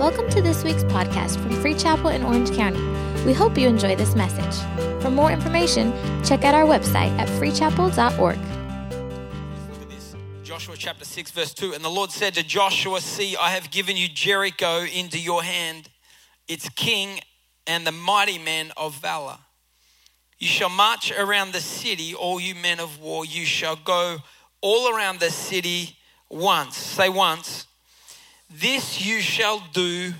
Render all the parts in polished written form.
Welcome to this week's podcast from Free Chapel in Orange County. We hope you enjoy this message. For more information, check out our website at freechapel.org. Look at this. Joshua chapter 6 verse 2. And the Lord said to Joshua, "See, I have given you Jericho into your hand, its king and the mighty men of valor. You shall march around the city, all you men of war. You shall go all around the city once." Say once. "This you shall do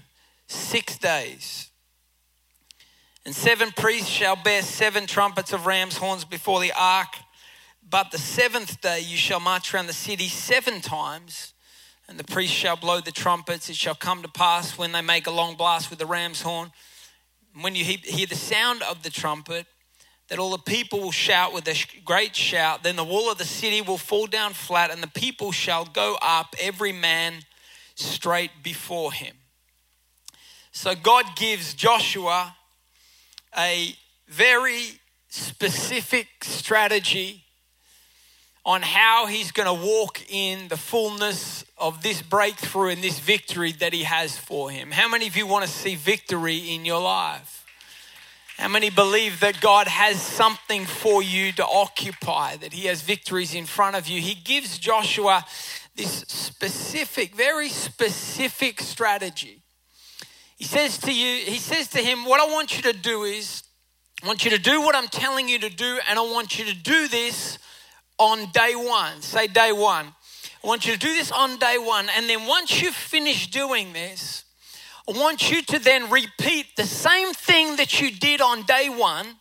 6 days. And 7 priests shall bear 7 trumpets of ram's horns before the ark. But the 7th day you shall march around the city 7 times, and the priests shall blow the trumpets. It shall come to pass when they make a long blast with the ram's horn, when you hear the sound of the trumpet, that all the people will shout with a great shout. Then the wall of the city will fall down flat, and the people shall go up, every man straight before him." So God gives Joshua a very specific strategy on how he's going to walk in the fullness of this breakthrough and this victory that he has for him. How many of you want to see victory in your life? How many believe that God has something for you to occupy, that he has victories in front of you? He gives Joshua this specific, very specific strategy. He says to him, "What I want you to do is, I want you to do what I'm telling you to do, and I want you to do this on day one." Say day one. "I want you to do this on day one. And then once you finish doing this, I want you to then repeat the same thing that you did on day one.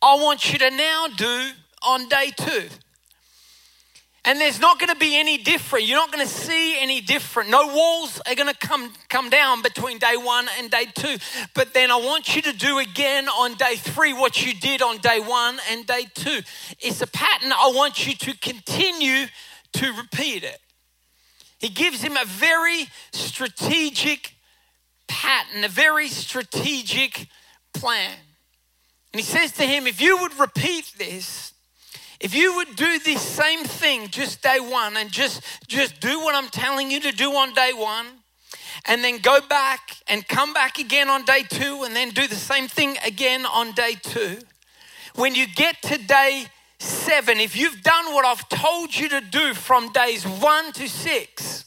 I want you to now do on day two. And there's not going to be any different. You're not going to see any different. No walls are going to come down between day one and day two. But then I want you to do again on day three what you did on day one and day two. It's a pattern. I want you to continue to repeat it." He gives him a very strategic pattern, a very strategic plan. And he says to him, if you would repeat this, if you would do this same thing just day one and just do what I'm telling you to do on day one, and then go back and come back again on day two, and then do the same thing again on day two, when you get to day 7, if you've done what I've told you to do from days 1 to 6,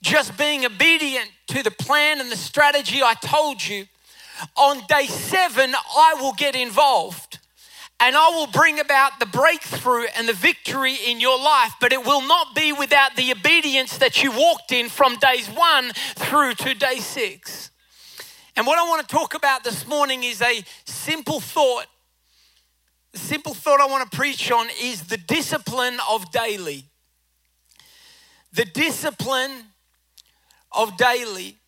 just being obedient to the plan and the strategy I told you, on day 7, I will get involved. And I will bring about the breakthrough and the victory in your life, but it will not be without the obedience that you walked in from days 1 through to day 6. And what I want to talk about this morning is a simple thought. The simple thought I want to preach on is the discipline of daily. The discipline of daily.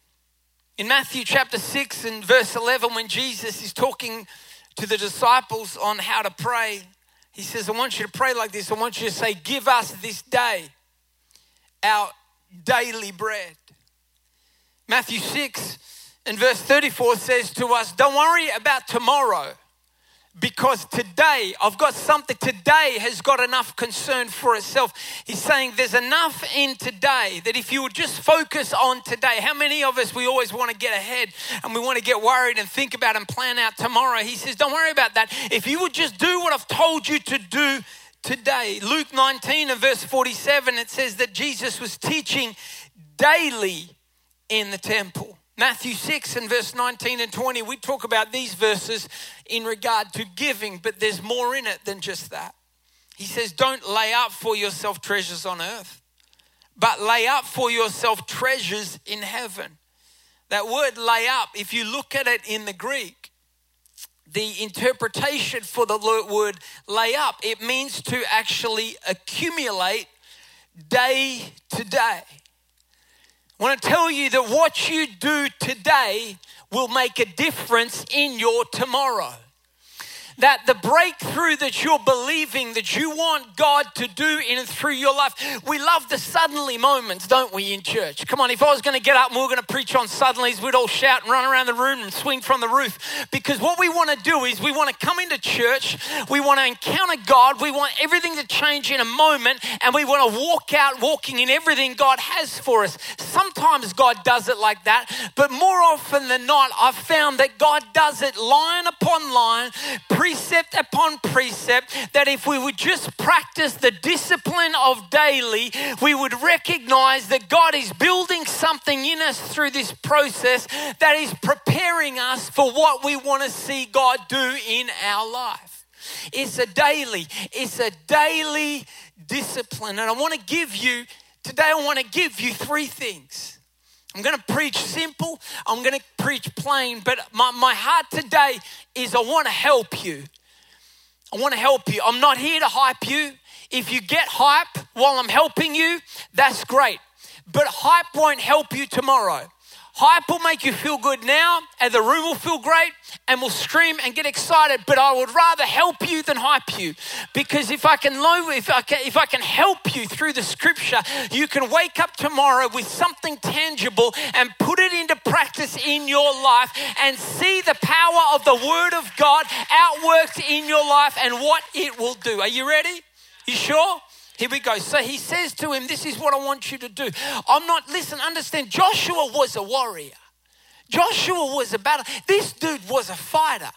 In Matthew chapter 6 and verse 11, when Jesus is talking to the disciples on how to pray, he says, I want you to pray like this. I want you to say, "Give us this day our daily bread." Matthew 6 and verse 34 says to us, "Don't worry about tomorrow, because today I've got something. Today has got enough concern for itself." He's saying there's enough in today that if you would just focus on today. How many of us, we always want to get ahead and we want to get worried and think about and plan out tomorrow? He says, don't worry about that. If you would just do what I've told you to do today. Luke 19 and verse 47, it says that Jesus was teaching daily in the temple. Matthew 6 and verse 19 and 20, we talk about these verses in regard to giving, but there's more in it than just that. He says, don't lay up for yourself treasures on earth, but lay up for yourself treasures in heaven. That word lay up, if you look at it in the Greek, the interpretation for the word lay up, it means to actually accumulate day to day. I want to tell you that what you do today will make a difference in your tomorrow. that the breakthrough that you're believing that you want God to do in and through your life. We love the suddenly moments, don't we, in church? Come on, if I was going to get up and we were going to preach on suddenlies, we'd all shout and run around the room and swing from the roof, because what we want to do is we want to come into church, we want to encounter God, we want everything to change in a moment, and we want to walk out walking in everything God has for us. Sometimes God does it like that, but more often than not, I've found that God does it line upon line, precept upon precept, that if we would just practice the discipline of daily, we would recognize that God is building something in us through this process that is preparing us for what we want to see God do in our life. It's a daily discipline. And I want to give you three things. I'm going to preach simple, I'm going to preach plain, but my heart today is I want to help you. I'm not here to hype you. If you get hype while I'm helping you, that's great. But hype won't help you tomorrow. Hype will make you feel good now, and the room will feel great, and we'll scream and get excited, but I would rather help you than hype you, because if I can help you through the scripture, you can wake up tomorrow with something tangible and put it into practice in your life and see the power of the word of God outworked in your life and what it will do. Are you ready? You sure? Here we go. So he says to him, this is what I want you to do. Understand, Joshua was a warrior. Joshua was a battle. This dude was a fighter.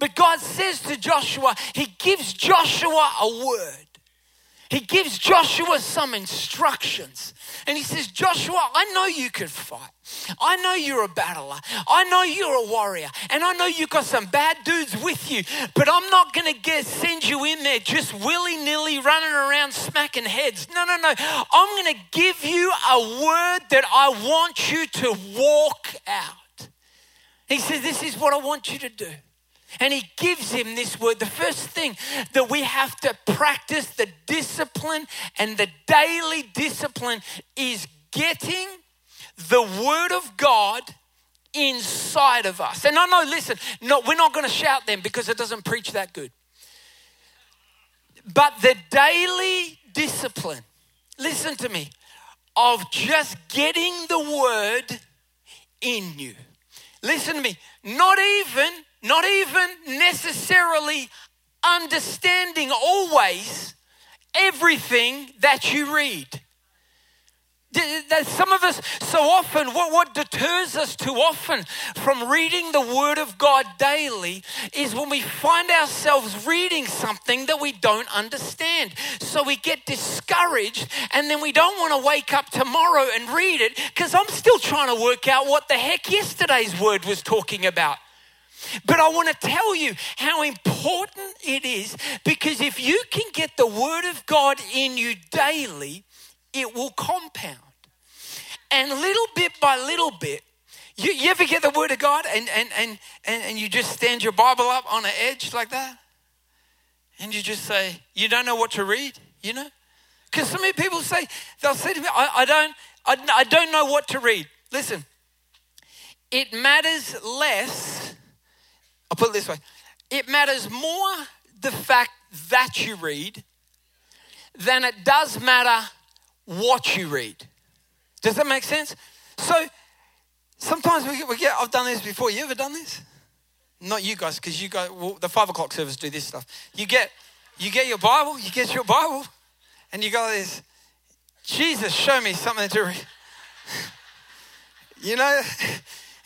But God says to Joshua, he gives Joshua a word. He gives Joshua some instructions. And he says, Joshua, I know you can fight. I know you're a battler. I know you're a warrior. And I know you've got some bad dudes with you, but I'm not going to send you in there just willy-nilly running around smacking heads. No. I'm going to give you a word that I want you to walk out. He says, this is what I want you to do. And he gives him this word. The first thing that we have to practice, the discipline and the daily discipline, is getting the word of God inside of us. And I know, we're not going to shout them because it doesn't preach that good. But the daily discipline, listen to me, of just getting the word in you. Listen to me, not even necessarily understanding always everything that you read. Some of us so often, what deters us too often from reading the Word of God daily is when we find ourselves reading something that we don't understand. So we get discouraged, and then we don't want to wake up tomorrow and read it, because I'm still trying to work out what the heck yesterday's Word was talking about. But I want to tell you how important it is, because if you can get the Word of God in you daily, it will compound. And little bit by little bit, you ever get the Word of God and you just stand your Bible up on an edge like that? And you just say, you don't know what to read, you know? Because so many people say, they'll say to me, I don't know what to read. Listen, it matters less. I'll put it this way. It matters more the fact that you read than it does matter what you read. Does that make sense? So sometimes we get, I've done this before. You ever done this? Not you guys, because you guys, well, the 5 o'clock service do this stuff. You get your Bible, and you go like this, Jesus, show me something to read. You know?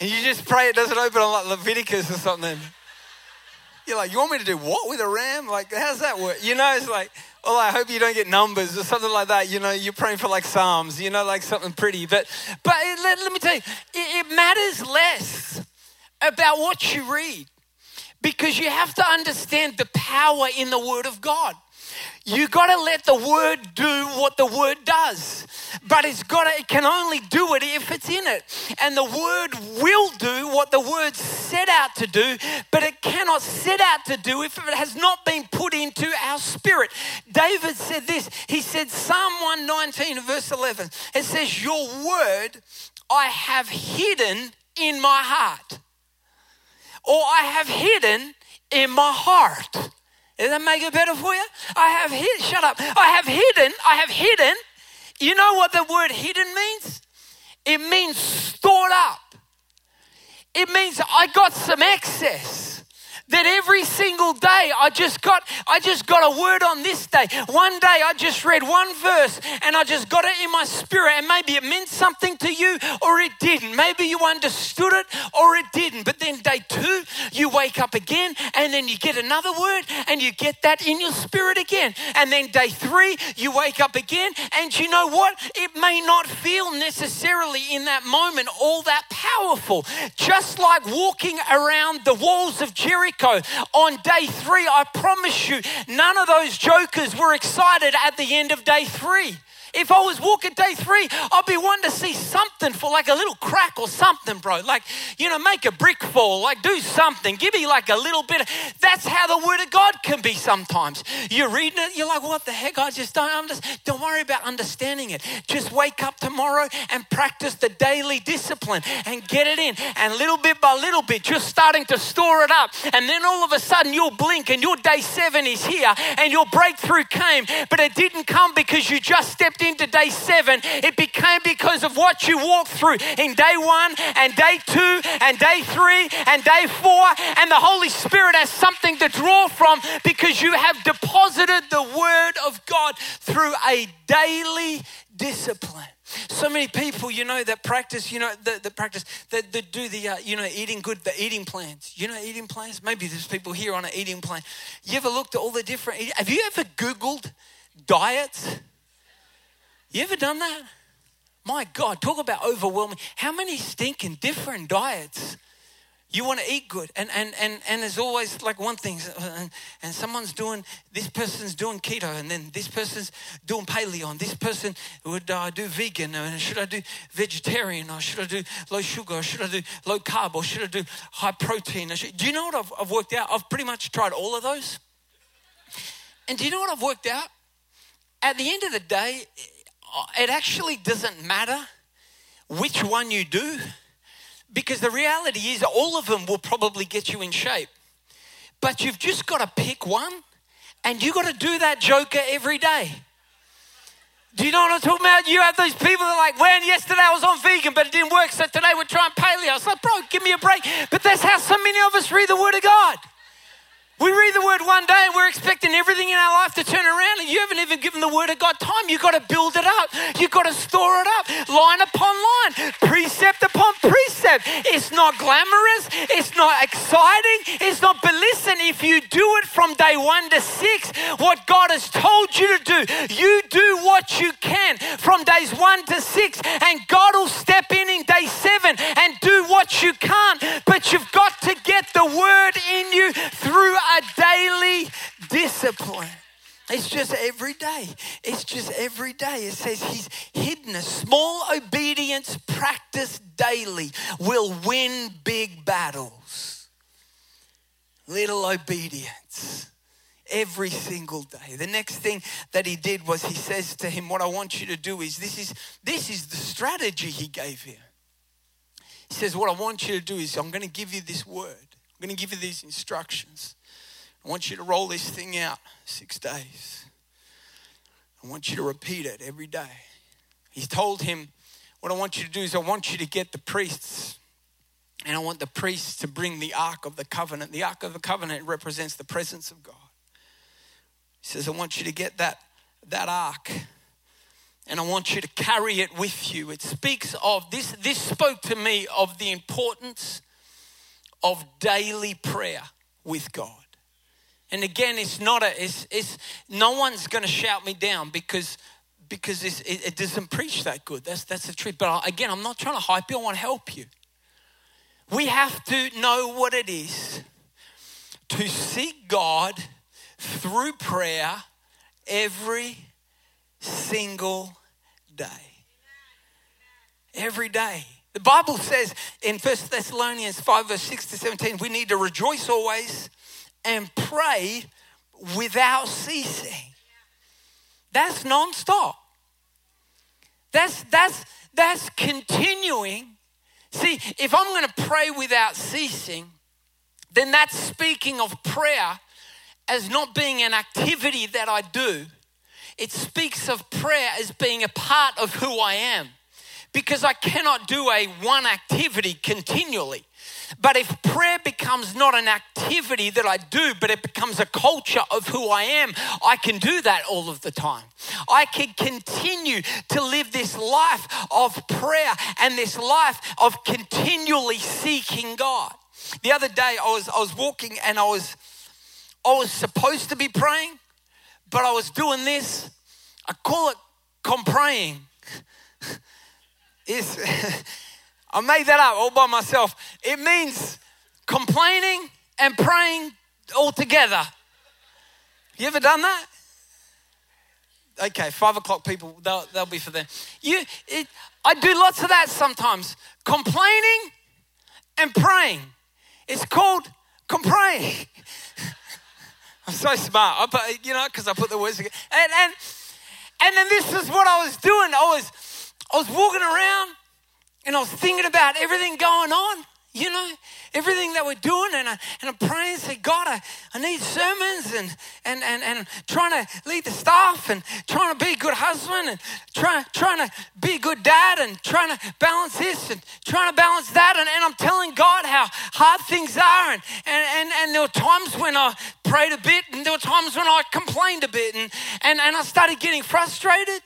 And you just pray it doesn't open on like Leviticus or something. You're like, you want me to do what with a ram? Like, how's that work? You know, it's like, well, I hope you don't get Numbers or something like that. You know, you're praying for like Psalms, you know, like something pretty. But let me tell you, it matters less about what you read, because you have to understand the power in the Word of God. You got to let the Word do what the Word does, but it can only do it if it's in it. And the Word will do what the Word set out to do, but it cannot set out to do if it has not been put into our spirit. David said this. He said, Psalm 119 verse 11, it says, your word I have hidden in my heart, or I have hidden in my heart. Does that make it better for you? I have hidden. You know what the word hidden means? It means stored up. It means I got some excess. That every single day I just got a word on this day. One day I just read one verse and I just got it in my spirit, and maybe it meant something to you or it didn't. Maybe you understood it or it didn't. But then day two, you wake up again and then you get another word and you get that in your spirit again. And then day three, you wake up again, and you know what? It may not feel necessarily in that moment all that powerful. Just like walking around the walls of Jericho, on day three, I promise you, none of those jokers were excited at the end of day three. If I was walking day three, I'd be wanting to see something for like a little crack or something, bro. Like, you know, make a brick fall, like do something. Give me like a little bit of, that's how the word of God can be sometimes. You're reading it, you're like, what the heck? Don't worry about understanding it. Just wake up tomorrow and practice the daily discipline and get it in. And little bit by little bit, you're starting to store it up. And then all of a sudden you'll blink and your day seven is here and your breakthrough came, but it didn't come because you just stepped into day seven. It became because of what you walked through in day one and day two and day three and day four, and the Holy Spirit has something to draw from because you have deposited the word of God through a daily discipline. So many people, you know, that practice, you know, the eating plans. You know, eating plans? Maybe there's people here on an eating plan. You ever looked at all the different, have you ever Googled diets? You ever done that? My God, talk about overwhelming. How many stinking different diets? You want to eat good. And there's always like one thing. And someone's doing, this person's doing keto. And then this person's doing paleo. And this person would do vegan. And should I do vegetarian? Or should I do low sugar? Or should I do low carb? Or should I do high protein? Do you know what I've worked out? I've pretty much tried all of those. And do you know what I've worked out? At the end of the day, it actually doesn't matter which one you do, because the reality is all of them will probably get you in shape. But you've just got to pick one, and you got to do that joker every day. Do you know what I'm talking about? You have those people that are like, well, yesterday I was on vegan, but it didn't work, so today we're trying paleo. It's like, bro, give me a break. But that's how so many of us read the Word of God. We read the word one day and we're expecting everything in our life to turn around, and you haven't even given the word of God time. You've got to build it up. You've got to store it up, line upon line, precept upon precept. It's not glamorous. It's not exciting. It's not, but listen, if you do it from day 1 to 6, what God has told you to do, you do what you can from days 1 to 6, and God will step in day 7 and do what you can't. But you've got to get the word in you through a daily discipline. It's just every day. It says he's hidden. A small obedience practiced daily will win big battles. Little obedience every single day. The next thing that he did was he says to him, what I want you to do is, this is the strategy he gave him. He says, what I want you to do is, I'm going to give you this word. I'm going to give you these instructions. I want you to roll this thing out 6 days. I want you to repeat it every day. He's told him, what I want you to do is I want you to get the priests, and I want the priests to bring the Ark of the Covenant. The Ark of the Covenant represents the presence of God. He says, I want you to get that Ark, and I want you to carry it with you. It speaks of, this spoke to me of the importance of daily prayer with God. And again, it's no one's going to shout me down because it doesn't preach that good. That's the truth. But again, I'm not trying to hype you. I want to help you. We have to know what it is to seek God through prayer every single day. Every day. The Bible says in 1 Thessalonians 5, verse 6 to 17, we need to rejoice always and pray without ceasing. That's non-stop. That's continuing. See, if I'm going to pray without ceasing, then that's speaking of prayer as not being an activity that I do. It speaks of prayer as being a part of who I am, because I cannot do a one activity continually. But if prayer becomes not an activity that I do, but it becomes a culture of who I am, I can do that all of the time. I can continue to live this life of prayer and this life of continually seeking God. The other day I was walking and I was supposed to be praying, but I was doing this. I call it compraying. I made that up all by myself. It means complaining and praying all together. You ever done that? Okay, 5 o'clock people, they'll be for them. I do lots of that sometimes. Complaining and praying. It's called compraying. I'm so smart. I put, because I put the words together. And then this is what I was doing. I was walking around. And I was thinking about everything going on, everything that we're doing. And I'm praying and say, God, I need sermons and trying to lead the staff and trying to be a good husband and trying to be a good dad and trying to balance this and trying to balance that. And I'm telling God how hard things are. And there were times when I prayed a bit and there were times when I complained a bit and I started getting frustrated.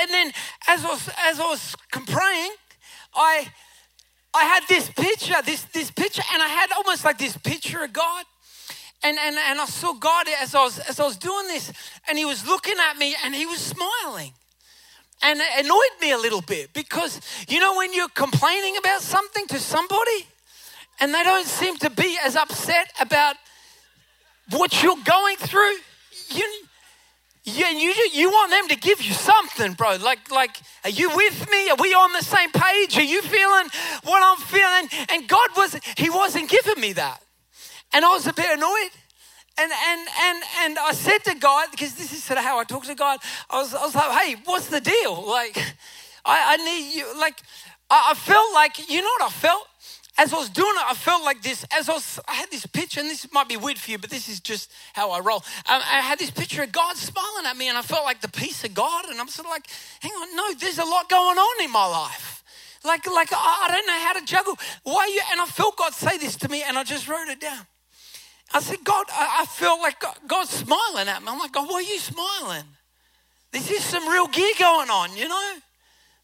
And then as I was praying, I had this picture, and I had almost like this picture of God, and I saw God as I was doing this, and He was looking at me, and He was smiling, and it annoyed me a little bit because when you're complaining about something to somebody, and they don't seem to be as upset about what you're going through, you want them to give you something, bro. Like, are you with me? Are we on the same page? Are you feeling what I'm feeling? And God wasn't giving me that. And I was a bit annoyed. And I said to God, because this is sort of how I talk to God, I was like, hey, what's the deal? Like, I need you. Like, I felt like, what I felt? As I was doing it, I felt like this. I had this picture, and this might be weird for you, but this is just how I roll. I had this picture of God smiling at me, and I felt like the peace of God. And I'm sort of like, hang on, no, there's a lot going on in my life. Like I don't know how to juggle. Why are you? And I felt God say this to me, and I just wrote it down. I said, God, I feel like God's smiling at me. I'm like, God, why are you smiling? This is some real gear going on,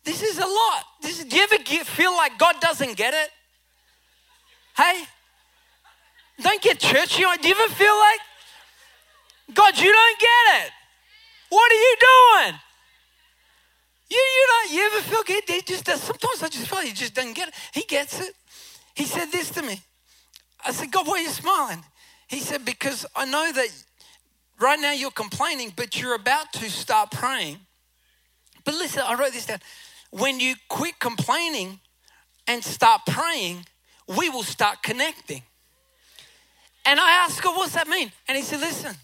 This is a lot. Do you ever feel like God doesn't get it? Hey, don't get churchy. Do you ever feel like, God, you don't get it? What are you doing? You ever feel good? Sometimes I just feel like He just doesn't get it. He gets it. He said this to me. I said, God, why are you smiling? He said, because I know that right now you're complaining, but you're about to start praying. But listen, I wrote this down. When you quit complaining and start praying, we will start connecting. And I asked God, what's that mean? And He said, listen.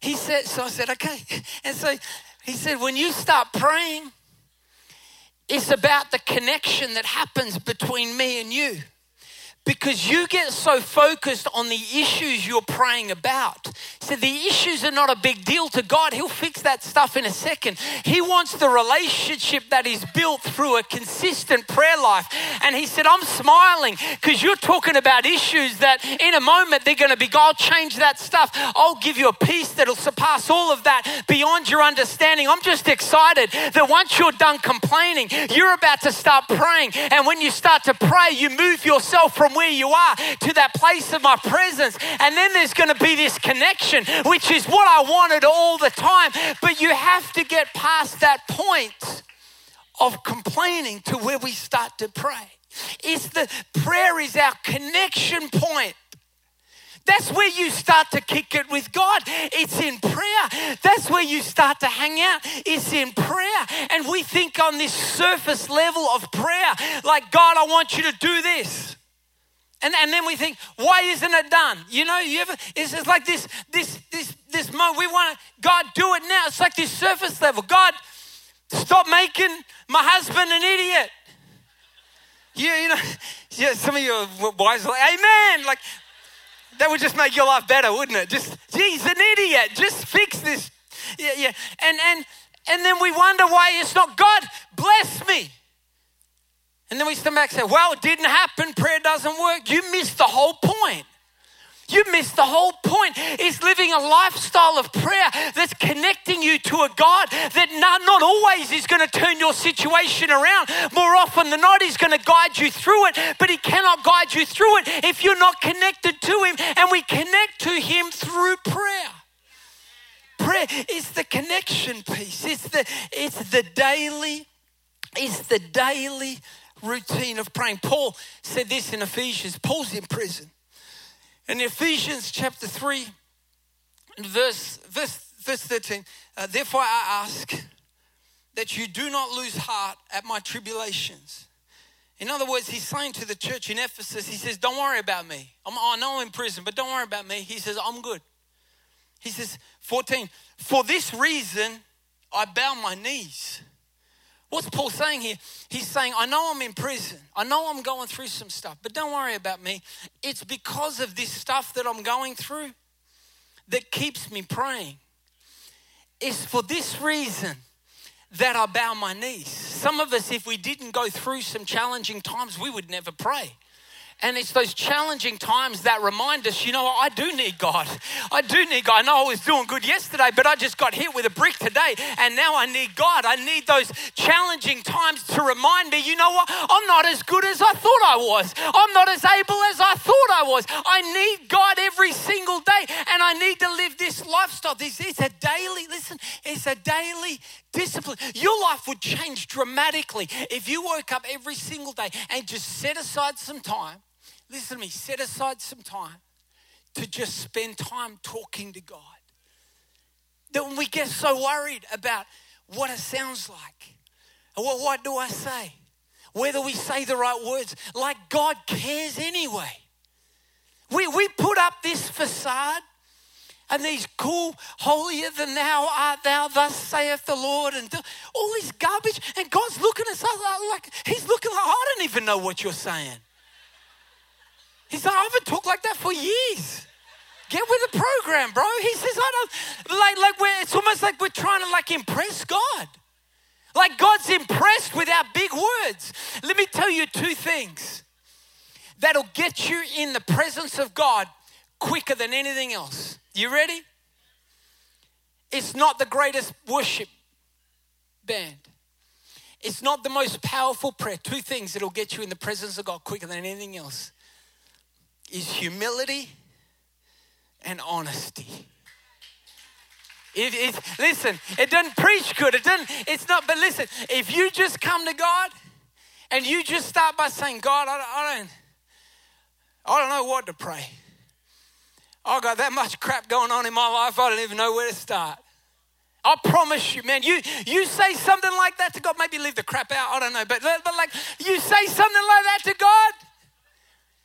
He said, so I said, okay. And so He said, when you start praying, it's about the connection that happens between me and you. Because you get so focused on the issues you're praying about. So the issues are not a big deal to God. He'll fix that stuff in a second. He wants the relationship that is built through a consistent prayer life. And He said, I'm smiling because you're talking about issues that in a moment they're going to be, God, change that stuff. I'll give you a peace that'll surpass all of that beyond your understanding. I'm just excited that once you're done complaining, you're about to start praying. And when you start to pray, you move yourself from where you are to that place of my presence, and then there's going to be this connection, which is what I wanted all the time. But you have to get past that point of complaining to where we start to pray. It's the prayer is our connection point. That's where you start to kick it with God. It's in prayer. That's where you start to hang out. It's in prayer. And we think on this surface level of prayer, like, God, I want you to do this. And then we think, why isn't it done? It's just like this moment. We want to, God, do it now. It's like this surface level. God, stop making my husband an idiot. Some of you are wise, like, amen. Like, That would just make your life better, wouldn't it? Just, geez, an idiot. Just fix this. Yeah. And then we wonder why it's not God. Bless me. And then we stand back and say, well, it didn't happen. Prayer doesn't work. You missed the whole point. You missed the whole point. It's living a lifestyle of prayer that's connecting you to a God that not always is going to turn your situation around. More often than not, he's going to guide you through it, but he cannot guide you through it if you're not connected to him. And we connect to him through prayer. Prayer is the connection piece. It's the daily routine of praying. Paul said this in Ephesians. Paul's in prison. In Ephesians chapter 3, verse 13, therefore I ask that you do not lose heart at my tribulations. In other words, he's saying to the church in Ephesus, he says, don't worry about me. I know I'm in prison, but don't worry about me. He says, I'm good. He says, 14, for this reason I bow my knees. What's Paul saying here? He's saying, I know I'm in prison. I know I'm going through some stuff, but don't worry about me. It's because of this stuff that I'm going through that keeps me praying. It's for this reason that I bow my knees. Some of us, if we didn't go through some challenging times, we would never pray. And it's those challenging times that remind us, I do need God. I know I was doing good yesterday, but I just got hit with a brick today. And now I need God. I need those challenging times to remind me, you know what? I'm not as good as I thought I was. I'm not as able as I thought I was. I need God every single day. And I need to live this lifestyle. It's a daily discipline. Your life would change dramatically if you woke up every single day and just set aside some time. Listen to me, set aside some time to just spend time talking to God. Then we get so worried about what it sounds like. Well, what do I say? Whether we say the right words, like God cares anyway. We put up this facade and these cool, holier than thou art thou, thus saith the Lord, and all this garbage. And God's looking at us like, he's looking like, I don't even know what you're saying. He's like, I haven't talked like that for years. Get with the program, bro. He says, I don't, it's almost like we're trying to impress God. Like God's impressed with our big words. Let me tell you two things that'll get you in the presence of God quicker than anything else. You ready? It's not the greatest worship band. It's not the most powerful prayer. Two things that'll get you in the presence of God quicker than anything else. Is humility and honesty. Listen, it doesn't preach good. But listen, if you just come to God and you just start by saying, God, I don't know what to pray. I got that much crap going on in my life. I don't even know where to start. I promise you, man, you say something like that to God. Maybe leave the crap out. I don't know. But you say something like that to God,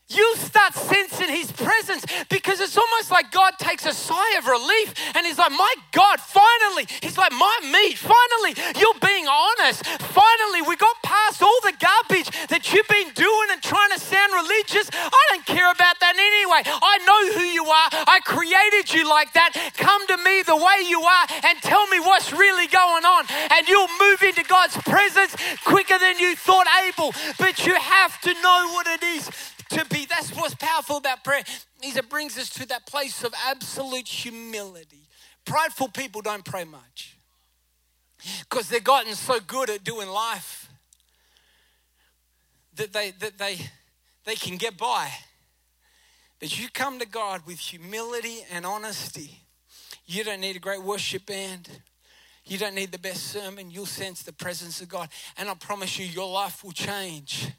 you'll start sensing his presence, because it's almost like God takes a sigh of relief and he's like, my God, finally. He's like, my me, finally, you're being honest. Finally, we got past all the garbage that you've been doing and trying to sound religious. I don't care about that anyway. I know who you are. I created you like that. Come to me the way you are and tell me what's really going on. And you'll move into God's presence quicker than you thought able. But you have to know what it is to be. That's what's powerful about prayer, is it brings us to that place of absolute humility. Prideful people don't pray much because they've gotten so good at doing life that they can get by. But you come to God with humility and honesty. You don't need a great worship band. You don't need the best sermon. You'll sense the presence of God. And I promise you, your life will change.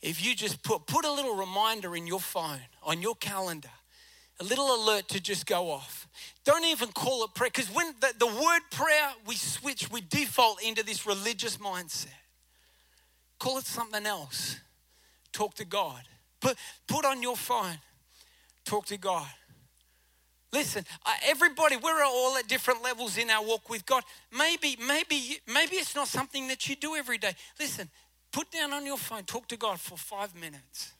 If you just put a little reminder in your phone, on your calendar, a little alert to just go off. Don't even call it prayer, because when the word prayer, we default into this religious mindset. Call it something else. Talk to God. Put on your phone, talk to God. Listen, everybody, we're all at different levels in our walk with God. Maybe it's not something that you do every day. Listen, put down on your phone, talk to God for 5 minutes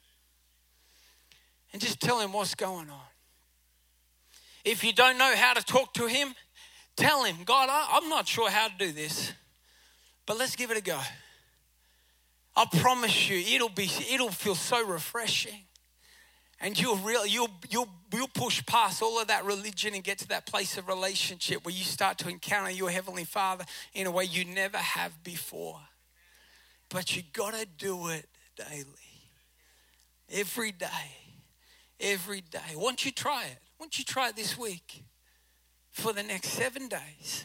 and just tell him what's going on. If you don't know how to talk to him, tell him, God, I'm not sure how to do this, but let's give it a go. I promise you, it'll feel so refreshing, and you'll push past all of that religion and get to that place of relationship where you start to encounter your Heavenly Father in a way you never have before. But you gotta do it daily, every day, every day. Won't you try it? Won't you try it this week? For the next 7 days,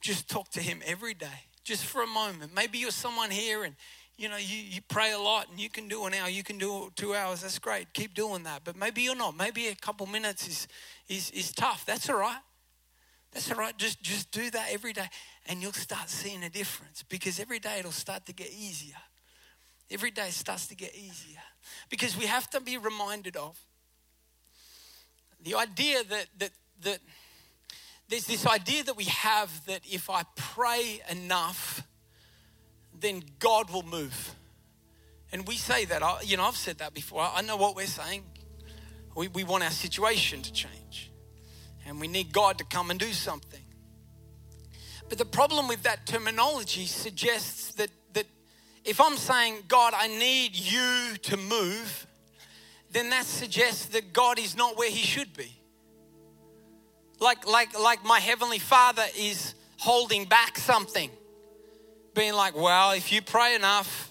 just talk to him every day, just for a moment. Maybe you're someone here and you pray a lot, and you can do an hour, you can do 2 hours. That's great. Keep doing that. But maybe you're not. Maybe a couple minutes is tough. That's all right. That's all right. Just do that every day, and you'll start seeing a difference, because every day it'll start to get easier. Every day it starts to get easier, because we have to be reminded of the idea that there's this idea that we have that if I pray enough, then God will move. And we say that, I've said that before. I know what we're saying. We want our situation to change, and we need God to come and do something. But the problem with that terminology suggests that if I'm saying, God, I need you to move, then that suggests that God is not where he should be. Like my Heavenly Father is holding back something, being like, well, if you pray enough,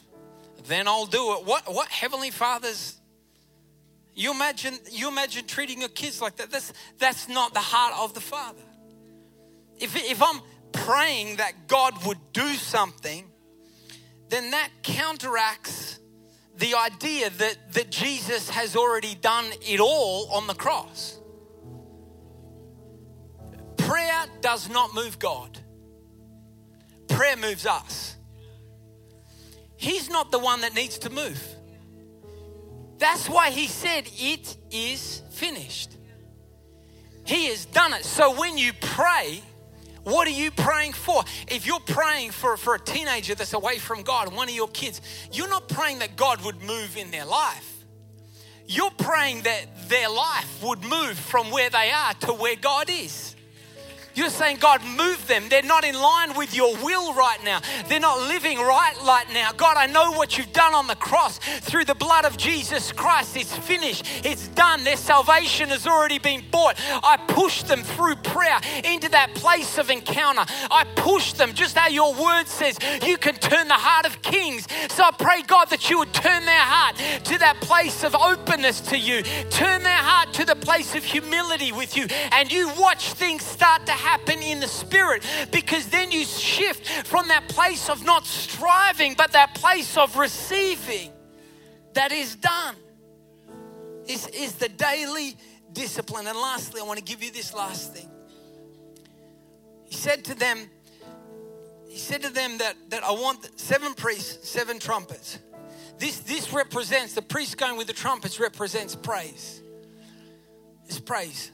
then I'll do it. What Heavenly Fathers, you imagine treating your kids like that? That's not the heart of the Father. If I'm praying that God would do something, then that counteracts the idea that Jesus has already done it all on the cross. Prayer does not move God. Prayer moves us. He's not the one that needs to move. That's why he said, it is finished. He has done it. So when you pray, what are you praying for? If you're praying for a teenager that's away from God, one of your kids, you're not praying that God would move in their life. You're praying that their life would move from where they are to where God is. You're saying, God, move them. They're not in line with your will right now. They're not living right now. God, I know what you've done on the cross through the blood of Jesus Christ. It's finished. It's done. Their salvation has already been bought. I push them through prayer into that place of encounter. I push them, just how your word says, you can turn the heart of kings. So I pray, God, that you would turn their heart to that place of openness to you. Turn their heart to the place of humility with you. And you watch things start to happen in the spirit, because then you shift from that place of not striving, but that place of receiving that is done. Is the daily discipline. And lastly, I want to give you this last thing. He said to them that I want 7 priests, 7 trumpets. This represents, the priest going with the trumpets represents praise. It's praise.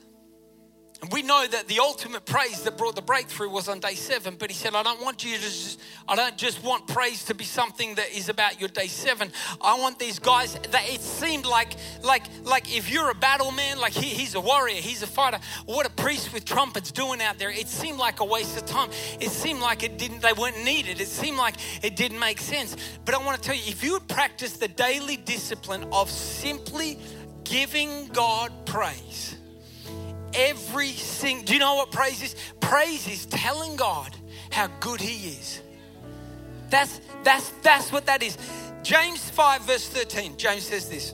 And we know that the ultimate praise that brought the breakthrough was on day 7, but he said, I don't just want praise to be something that is about your day 7. I want these guys that it seemed like if you're a battle man, like he's a warrior, he's a fighter. What a priest with trumpets doing out there. It seemed like a waste of time. It seemed like they weren't needed. It seemed like it didn't make sense. But I want to tell you, if you would practice the daily discipline of simply giving God praise, do you know what praise is? Praise is telling God how good he is. That's what that is. James 5 verse 13, James says this.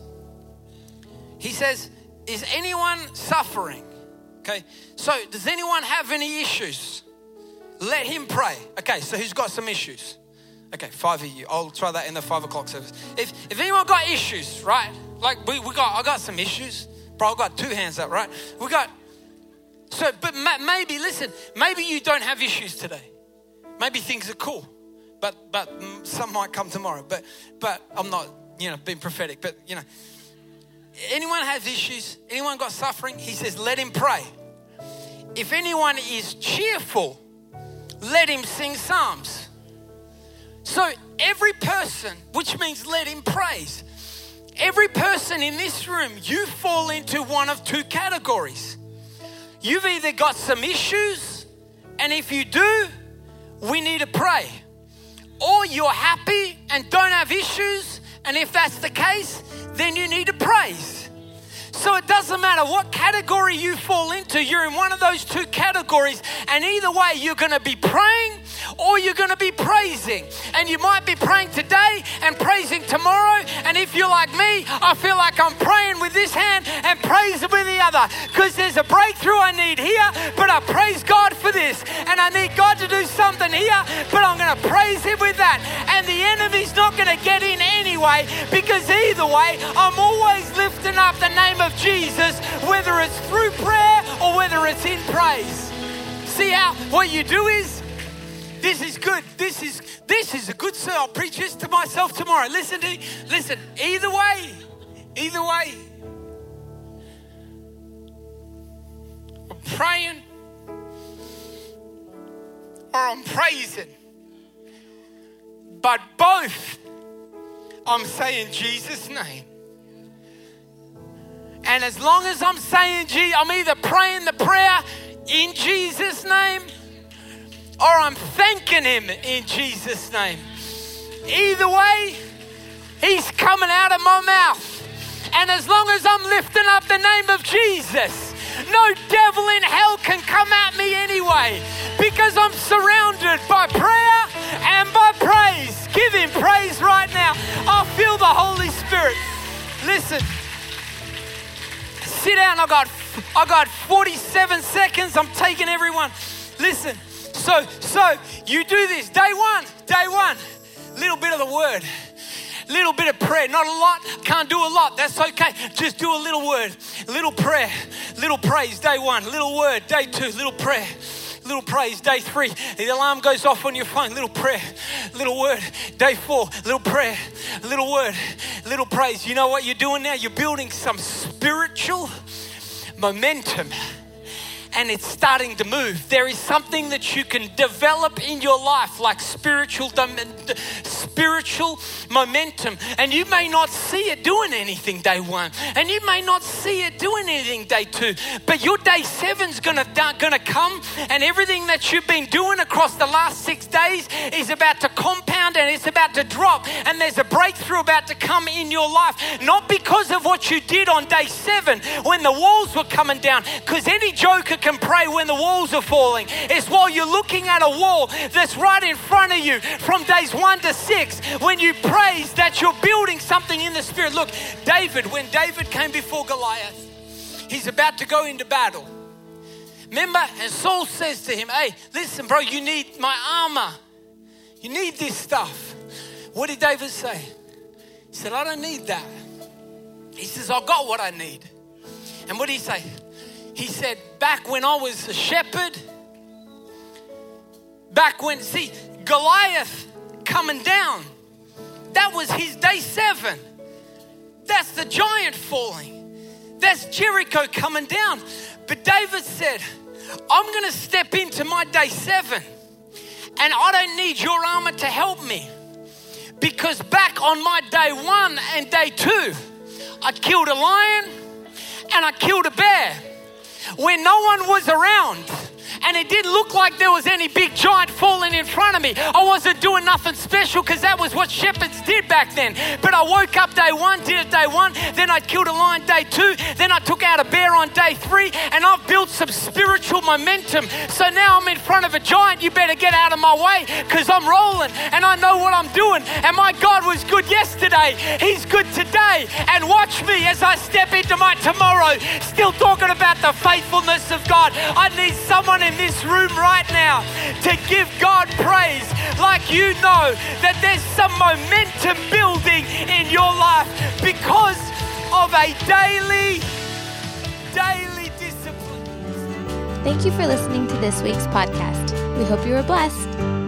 He says, is anyone suffering? Okay, so does anyone have any issues? Let him pray. Okay, so who's got some issues? Okay, 5 of you. I'll try that in the 5 o'clock service. If anyone got issues, right? Like I got some issues. Bro, I've got 2 hands up, right? Maybe you don't have issues today. Maybe things are cool, but some might come tomorrow. But I'm not, being prophetic, but anyone has issues, anyone got suffering, he says, let him pray. If anyone is cheerful, let him sing psalms. So every person, which means let him praise. Every person in this room, you fall into one of 2 categories. You've either got some issues, and if you do, we need to pray. Or you're happy and don't have issues, and if that's the case, then you need to praise. So it doesn't matter what category you fall into, you're in one of those two categories, and either way, you're going to be praying or you're going to be praising. And you might be praying today and praising tomorrow, and if you're like me, I feel like I'm praying with this hand and praising with the other, because there's a breakthrough I need here, but I praise God for this, and I need God to do something here, but I'm going to praise Him with that. And the enemy's not going to get in anyway, because either way, I'm always lifting up the name of Jesus, whether it's through prayer or whether it's in praise. See how what you do is, this is good. This is a good sermon. I'll preach this to myself tomorrow. Listen. Either way, I'm praying or I'm praising, but both, I'm saying Jesus' name. And as long as I'm saying, I'm either praying the prayer in Jesus' name or I'm thanking Him in Jesus' name. Either way, He's coming out of my mouth. And as long as I'm lifting up the name of Jesus, no devil in hell can come at me anyway, because I'm surrounded by prayer and by praise. Give Him praise right now. I feel the Holy Spirit. Listen. Sit down. I got 47 seconds. I'm taking everyone. Listen. So you do this. Day one. Little bit of the word. Little bit of prayer. Not a lot. Can't do a lot. That's okay. Just do a little word. Little prayer. Little praise. Day one. Little word. Day two. Little prayer. Little praise. Day three, the alarm goes off on your phone. Little prayer, little word. Day four, little prayer, little word, little praise. You know what you're doing now? You're building some spiritual momentum, and it's starting to move. There is something that you can develop in your life, like spiritual momentum. And you may not see it doing anything day one, and you may not see it doing anything day two, but your day seven's gonna come, and everything that you've been doing across the last 6 days is about to compound, and it's about to drop, and there's a breakthrough about to come in your life, not because of what you did on day seven when the walls were coming down, because any joker can pray when the walls are falling. It's while you're looking at a wall that's right in front of you from days 1 to 6. When you praise, that you're building something in the spirit. Look, when David came before Goliath, he's about to go into battle. Remember, and Saul says to him, hey, listen, bro, you need my armor. You need this stuff. What did David say? He said, I don't need that. He says, I got what I need. And what did he say? He said, back when I was a shepherd, Goliath coming down, that was his day seven. That's the giant falling. That's Jericho coming down. But David said, I'm going to step into my day seven, and I don't need your armor to help me, because back on my day one and day two, I killed a lion and I killed a bear when no one was around. And it didn't look like there was any big giant falling in front of me. I wasn't doing nothing special, because that was what shepherds did back then. But I woke up day one, did it day one, then I killed a lion day two, then I took out a bear on day three, and I've built some spiritual momentum. So now I'm in front of a giant, you better get out of my way, because I'm rolling and I know what I'm doing. And my God was good yesterday, He's good today. And watch me as I step into my tomorrow, still talking about the faithfulness of God. I need someone in this room right now to give God praise, like you know that there's some momentum building in your life because of a daily discipline. Thank you for listening to this week's podcast. We hope you were blessed.